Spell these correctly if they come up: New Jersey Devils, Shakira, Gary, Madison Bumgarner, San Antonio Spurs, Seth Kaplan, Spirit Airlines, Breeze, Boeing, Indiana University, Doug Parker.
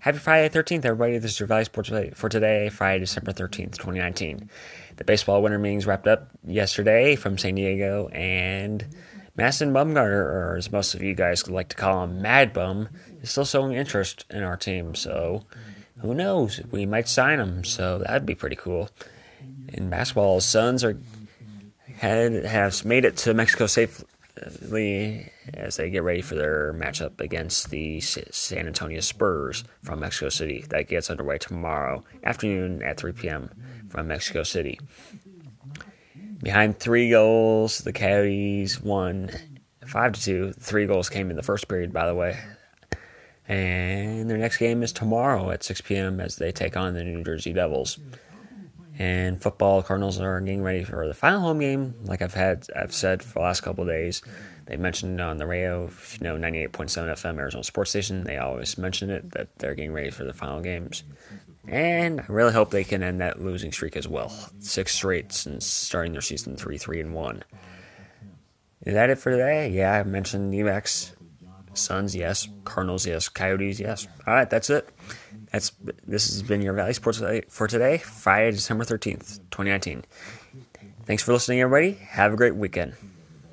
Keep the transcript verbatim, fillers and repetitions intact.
Happy Friday the thirteenth, everybody. This is your Valley Sports for today, Friday, December thirteenth, twenty nineteen. The baseball winter meetings wrapped up yesterday from San Diego, and Madison Bumgarner, or as most of you guys like to call him, Mad Bum, is still showing interest in our team. So who knows? We might sign him, so that'd be pretty cool. In basketball, his sons are had have made it to Mexico safely as they get ready for their matchup against the San Antonio Spurs from Mexico City. That gets underway tomorrow afternoon at three p.m. from Mexico City. Behind three goals, the Coyotes won five to two. Three goals came in the first period, by the way. And their next game is tomorrow at six p.m. as they take on the New Jersey Devils. And football, Cardinals are getting ready for the final home game. Like I've had, I've said for the last couple of days, they mentioned on the radio, you know, ninety-eight point seven F M Arizona Sports Station. They always mention it that they're getting ready for the final games, and I really hope they can end that losing streak as well. Six straight since starting their season three, three and one. Is that it for today? Yeah, I mentioned D-backs, Suns, yes. Cardinals, yes. Coyotes, yes. All right, that's it. That's This has been your Valley Sports for today, Friday, December thirteenth, twenty nineteen. Thanks for listening, everybody. Have a great weekend.